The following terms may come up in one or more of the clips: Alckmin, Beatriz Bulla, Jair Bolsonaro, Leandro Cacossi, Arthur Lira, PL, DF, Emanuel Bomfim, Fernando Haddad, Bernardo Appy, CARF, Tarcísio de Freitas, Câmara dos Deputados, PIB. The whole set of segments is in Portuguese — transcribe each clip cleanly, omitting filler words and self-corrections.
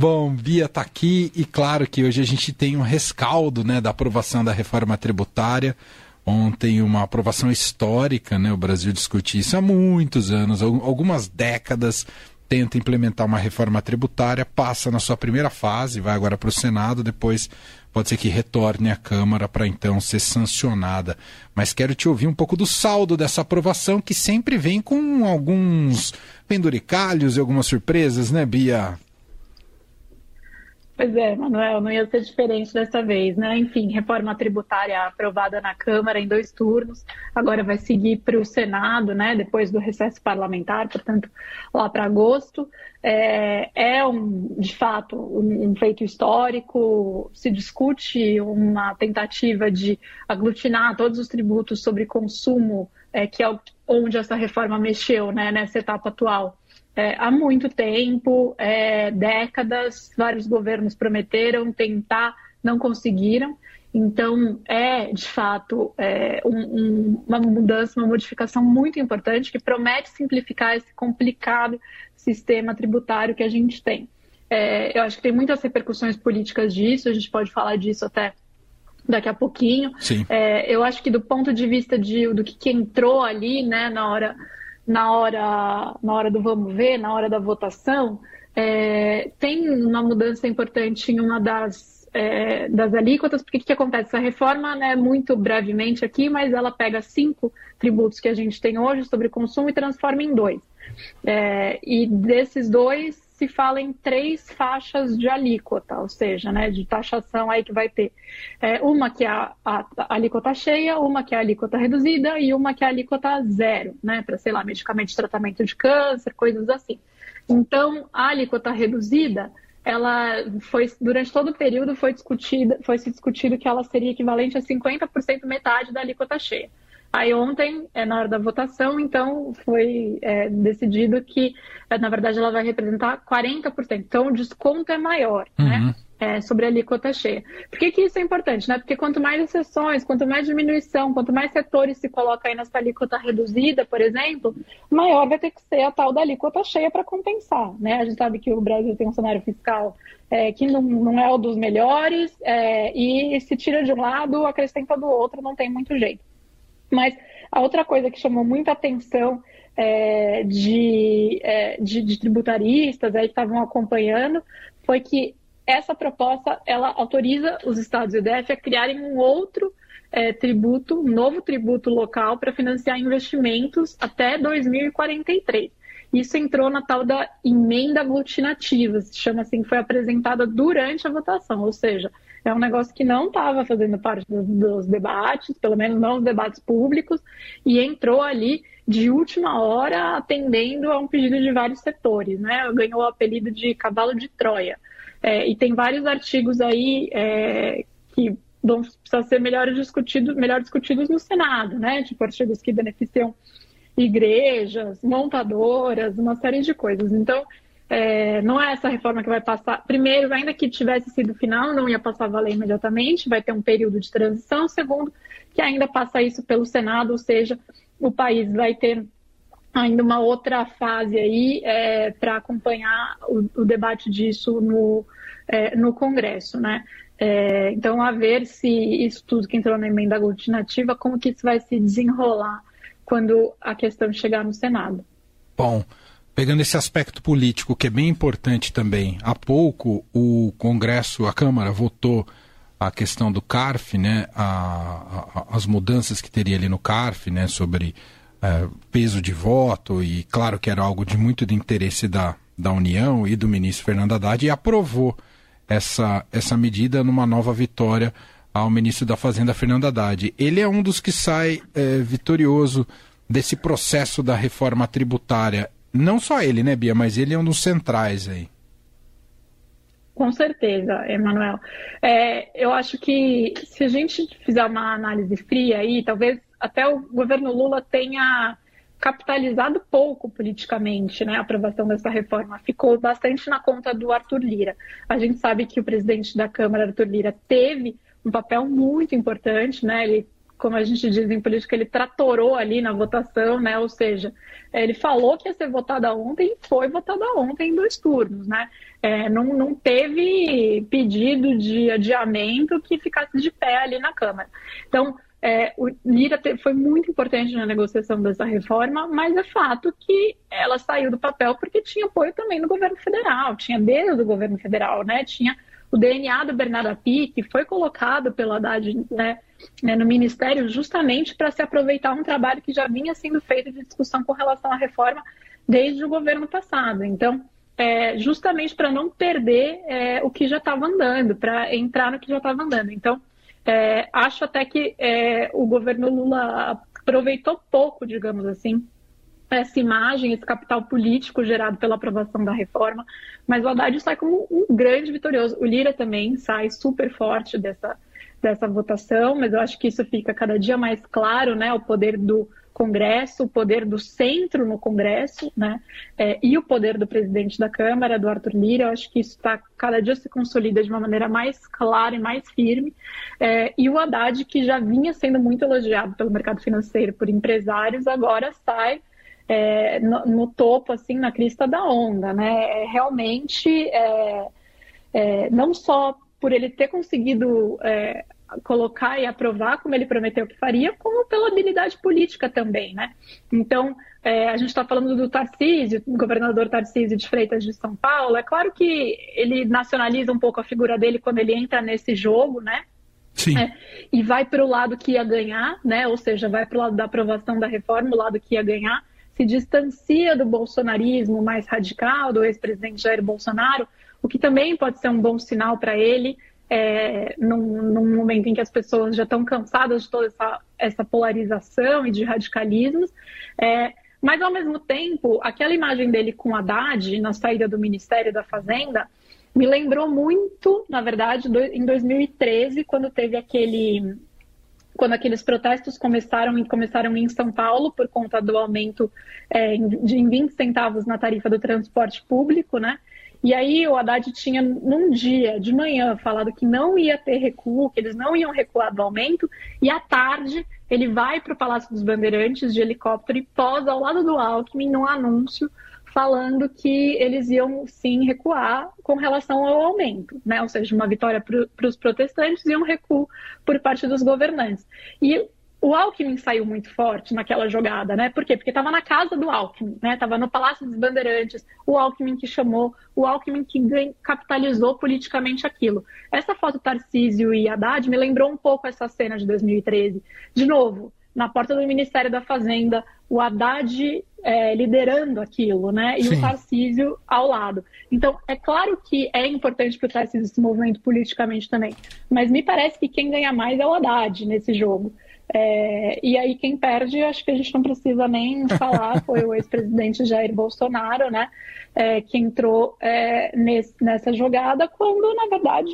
Bom, Bia está aqui e claro que hoje a gente tem um rescaldo, né, da aprovação da reforma tributária. Ontem uma aprovação histórica, né? O Brasil discute isso há muitos anos, algumas décadas, tenta implementar uma reforma tributária, passa na sua primeira fase, vai agora para o Senado, depois pode ser que retorne à Câmara para então ser sancionada. Mas quero te ouvir um pouco do saldo dessa aprovação, que sempre vem com alguns penduricalhos e algumas surpresas, né, Bia? Pois é, Manuel, não ia ser diferente dessa vez, né? Enfim, reforma tributária aprovada na Câmara em 2 turnos, agora vai seguir para o Senado, né? Depois do recesso parlamentar, portanto, lá para agosto. De fato, um feito histórico, se discute uma tentativa de aglutinar todos os tributos sobre consumo, que é onde essa reforma mexeu, né? Nessa etapa atual. Há muito tempo, décadas, vários governos prometeram tentar, não conseguiram. Então, de fato, uma mudança, uma modificação muito importante que promete simplificar esse complicado sistema tributário que a gente tem. Eu acho que tem muitas repercussões políticas disso, a gente pode falar disso até daqui a pouquinho. Eu acho que do ponto de vista do que entrou ali, né, na hora do vamos ver, na hora da votação, tem uma mudança importante em uma das alíquotas, porque o que acontece? Essa reforma, né, muito brevemente aqui, mas ela pega 5 tributos que a gente tem hoje sobre consumo e transforma em 2. E desses 2 se fala em 3 faixas de alíquota, ou seja, né, de taxação aí que vai ter. Uma que é a alíquota cheia, uma que é a alíquota reduzida e uma que é a alíquota 0, né, para, sei lá, medicamento de tratamento de câncer, coisas assim. Então, a alíquota reduzida, ela foi, durante todo o período, foi se discutido que ela seria equivalente a 50%, metade da alíquota cheia. Aí ontem, na hora da votação, então foi decidido que, na verdade, ela vai representar 40%. Então o desconto é maior, né? Sobre a alíquota cheia. Por que isso é importante, né? Porque quanto mais exceções, quanto mais diminuição, quanto mais setores se coloca aí nessa alíquota reduzida, por exemplo, maior vai ter que ser a tal da alíquota cheia para compensar, né? A gente sabe que o Brasil tem um cenário fiscal que não é o dos melhores, e se tira de um lado, acrescenta do outro, não tem muito jeito. Mas a outra coisa que chamou muita atenção de tributaristas aí que estavam acompanhando foi que essa proposta, ela autoriza os estados e o DF a criarem um outro tributo, um novo tributo local para financiar investimentos até 2043. Isso entrou na tal da emenda aglutinativa, se chama assim, que foi apresentada durante a votação, ou seja, é um negócio que não estava fazendo parte dos debates, pelo menos não os debates públicos, e entrou ali de última hora atendendo a um pedido de vários setores, né? Ganhou o apelido de cavalo de Troia. E tem vários artigos aí que vão precisar ser melhor discutidos no Senado, né? Tipo artigos que beneficiam igrejas, montadoras, uma série de coisas. Então, não é essa reforma que vai passar. Primeiro, ainda que tivesse sido final, não ia passar a valer imediatamente, vai ter um período de transição. Segundo, que ainda passa isso pelo Senado, ou seja, o país vai ter ainda uma outra fase aí para acompanhar o debate disso no Congresso, né? Então, a ver se isso tudo que entrou na emenda aglutinativa, como que isso vai se desenrolar quando a questão chegar no Senado. Bom, pegando esse aspecto político, que é bem importante também, há pouco o Congresso, a Câmara, votou a questão do CARF, né? As mudanças que teria ali no CARF, né? Sobre peso de voto, e claro que era algo de muito de interesse da União e do ministro Fernando Haddad, e aprovou essa medida numa nova vitória ao ministro da Fazenda, Fernando Haddad. Ele é um dos que sai vitorioso desse processo da reforma tributária. Não só ele, né, Bia? Mas ele é um dos centrais aí. Com certeza, Emanuel. Eu acho que se a gente fizer uma análise fria aí, talvez até o governo Lula tenha capitalizado pouco politicamente, né? A aprovação dessa reforma ficou bastante na conta do Arthur Lira. A gente sabe que o presidente da Câmara, Arthur Lira, teve um papel muito importante, né? Ele como a gente diz em política, ele tratorou ali na votação, né? Ou seja, ele falou que ia ser votada ontem e foi votada ontem em 2 turnos, né? Não teve pedido de adiamento que ficasse de pé ali na Câmara. Então, o Lira foi muito importante na negociação dessa reforma, mas é fato que ela saiu do papel porque tinha apoio também do governo federal, tinha dedo do governo federal, né? Tinha o DNA do Bernardo Appy, que foi colocado pela Haddad, né, no Ministério, justamente para se aproveitar um trabalho que já vinha sendo feito de discussão com relação à reforma desde o governo passado. Então, justamente para não perder o que já estava andando, para entrar no que já estava andando. Então, acho até que o governo Lula aproveitou pouco, digamos assim, essa imagem, esse capital político gerado pela aprovação da reforma, mas o Haddad sai como um grande vitorioso. O Lira também sai super forte dessa votação, mas eu acho que isso fica cada dia mais claro, né? O poder do Congresso, o poder do centro no Congresso, né? E o poder do presidente da Câmara, do Arthur Lira. Eu acho que isso está cada dia se consolida de uma maneira mais clara e mais firme. E o Haddad, que já vinha sendo muito elogiado pelo mercado financeiro, por empresários, agora sai no topo, assim, na crista da onda, né? Realmente, não só por ele ter conseguido colocar e aprovar como ele prometeu que faria, como pela habilidade política também, né? Então, a gente está falando do Tarcísio, do governador Tarcísio de Freitas de São Paulo. É claro que ele nacionaliza um pouco a figura dele quando ele entra nesse jogo, né? Sim. E vai para o lado que ia ganhar, né? Ou seja, vai para o lado da aprovação da reforma, o lado que ia ganhar. Se distancia do bolsonarismo mais radical, do ex-presidente Jair Bolsonaro, o que também pode ser um bom sinal para ele, num momento em que as pessoas já estão cansadas de toda essa polarização e de radicalismos. Mas, ao mesmo tempo, aquela imagem dele com Haddad na saída do Ministério da Fazenda me lembrou muito, na verdade, em 2013, quando aqueles protestos começaram em São Paulo por conta do aumento de 20 centavos na tarifa do transporte público, né? E aí o Haddad tinha, num dia de manhã, falado que não ia ter recuo, que eles não iam recuar do aumento, e à tarde ele vai para o Palácio dos Bandeirantes de helicóptero e posa ao lado do Alckmin num anúncio falando que eles iam, sim, recuar com relação ao aumento, né? Ou seja, uma vitória para os protestantes e um recuo por parte dos governantes. E o Alckmin saiu muito forte naquela jogada, né? Por quê? Porque estava na casa do Alckmin, né? Estava no Palácio dos Bandeirantes, o Alckmin que chamou, o Alckmin que capitalizou politicamente aquilo. Essa foto Tarcísio e Haddad me lembrou um pouco essa cena de 2013. De novo, na porta do Ministério da Fazenda, o Haddad liderando aquilo, né? E sim, o Tarcísio ao lado. Então, é claro que é importante para o Tarcísio esse movimento politicamente também, mas me parece que quem ganha mais é o Haddad nesse jogo. E aí quem perde, acho que a gente não precisa nem falar, foi o ex-presidente Jair Bolsonaro, né? Que entrou nessa jogada quando, na verdade,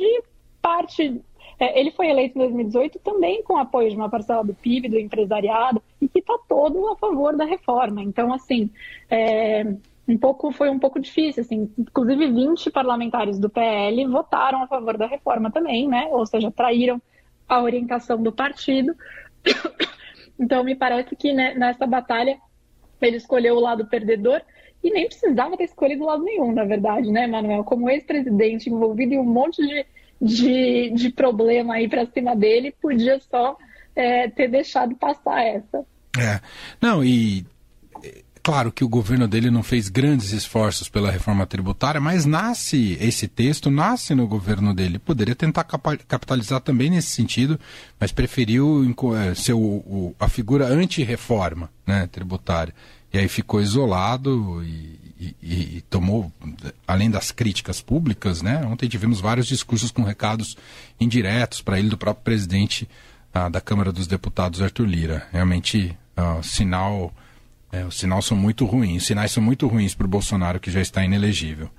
ele foi eleito em 2018 também com o apoio de uma parcela do PIB, do empresariado, e que está todo a favor da reforma. Então, assim, foi um pouco difícil, assim. Inclusive 20 parlamentares do PL votaram a favor da reforma também, né? Ou seja, traíram a orientação do partido. Então, me parece que, né, nessa batalha ele escolheu o lado perdedor e nem precisava ter escolhido lado nenhum, na verdade, né, Manuel? Como ex-presidente envolvido em um monte de problema aí para cima dele, podia só ter deixado passar essa. Não, e claro que o governo dele não fez grandes esforços pela reforma tributária, mas esse texto nasce no governo dele. Poderia tentar capitalizar também nesse sentido, mas preferiu ser a figura anti-reforma, né, tributária. E aí ficou isolado e tomou, além das críticas públicas, né? Ontem tivemos vários discursos com recados indiretos para ele do próprio presidente da Câmara dos Deputados, Arthur Lira. Realmente, os sinais são muito ruins para o Bolsonaro, que já está inelegível.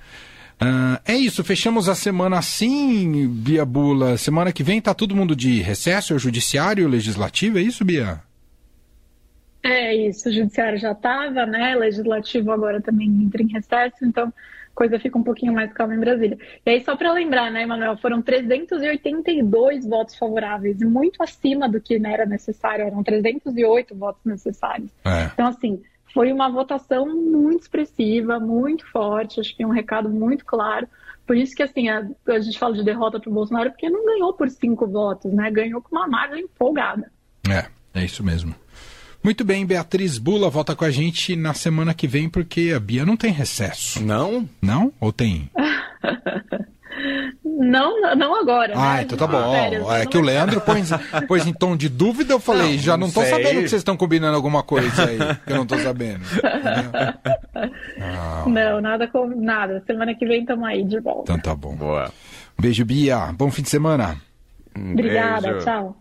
É isso, fechamos a semana assim, Bia Bulla. Semana que vem está todo mundo de recesso, o Judiciário, o Legislativo, é isso, Bia? É isso, o Judiciário já estava, né? Legislativo agora também entra em recesso, então coisa fica um pouquinho mais calma em Brasília. E aí, só para lembrar, né, Emanuel, foram 382 votos favoráveis, muito acima do que era necessário, eram 308 votos necessários. Então, assim, foi uma votação muito expressiva, muito forte, acho que um recado muito claro. Por isso que, assim, a gente fala de derrota para o Bolsonaro, porque não ganhou por 5 votos, né? Ganhou com uma margem folgada. É isso mesmo. Muito bem, Beatriz Bulla volta com a gente na semana que vem, porque a Bia não tem recesso. Não? Não? Ou tem? Não agora. Né? Então tá bom. É que o Leandro pôs em tom de dúvida, eu falei, não tô sabendo que vocês estão combinando alguma coisa aí, que eu não tô sabendo. Nada. Semana que vem estamos aí de volta. Então tá bom. Boa. Beijo, Bia. Bom fim de semana. Obrigada, tchau.